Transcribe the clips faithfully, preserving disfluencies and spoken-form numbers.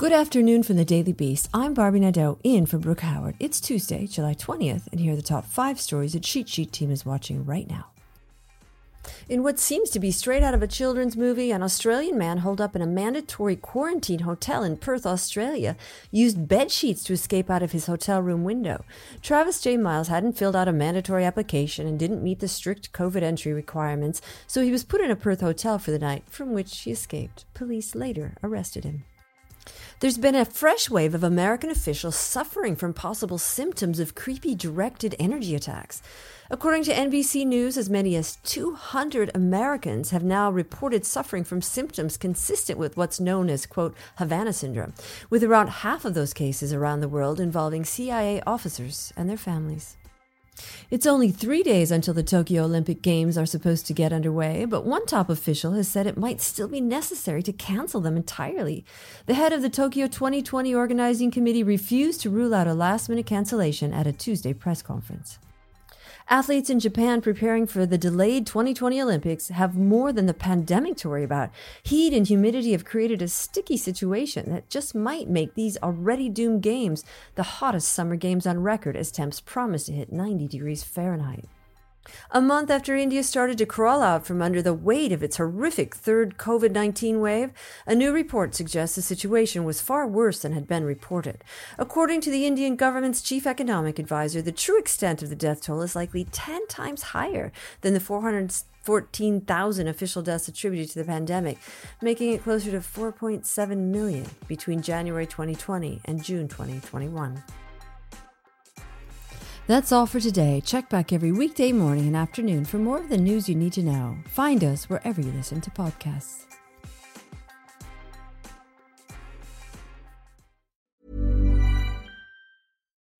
Good afternoon from the Daily Beast. I'm Barbie Nadeau, in for Brooke Howard. It's Tuesday, July twentieth, and here are the top five stories that Cheat Sheet team is watching right now. In what seems to be straight out of a children's movie, an Australian man holed up in a mandatory quarantine hotel in Perth, Australia, used bed sheets to escape out of his hotel room window. Travis J. Miles hadn't filled out a mandatory application and didn't meet the strict COVID entry requirements, so he was put in a Perth hotel for the night, from which he escaped. Police later arrested him. There's been a fresh wave of American officials suffering from possible symptoms of creepy directed energy attacks. According to N B C News, as many as two hundred Americans have now reported suffering from symptoms consistent with what's known as, quote, Havana Syndrome, with around half of those cases around the world involving C I A officers and their families. It's only three days until the Tokyo Olympic Games are supposed to get underway, but one top official has said it might still be necessary to cancel them entirely. The head of the Tokyo twenty twenty organizing committee refused to rule out a last-minute cancellation at a Tuesday press conference. Athletes in Japan preparing for the delayed twenty twenty Olympics have more than the pandemic to worry about. Heat and humidity have created a sticky situation that just might make these already doomed games the hottest summer games on record, as temps promise to hit ninety degrees Fahrenheit. A month after India started to crawl out from under the weight of its horrific third COVID nineteen wave, a new report suggests the situation was far worse than had been reported. According to the Indian government's chief economic advisor, the true extent of the death toll is likely ten times higher than the four hundred fourteen thousand official deaths attributed to the pandemic, making it closer to four point seven million between January twenty twenty and June twenty twenty-one. That's all for today. Check back every weekday morning and afternoon for more of the news you need to know. Find us wherever you listen to podcasts.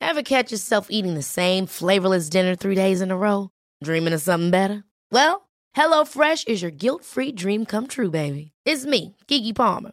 Ever catch yourself eating the same flavorless dinner three days in a row? Dreaming of something better? Well, HelloFresh is your guilt-free dream come true, baby. It's me, Keke Palmer.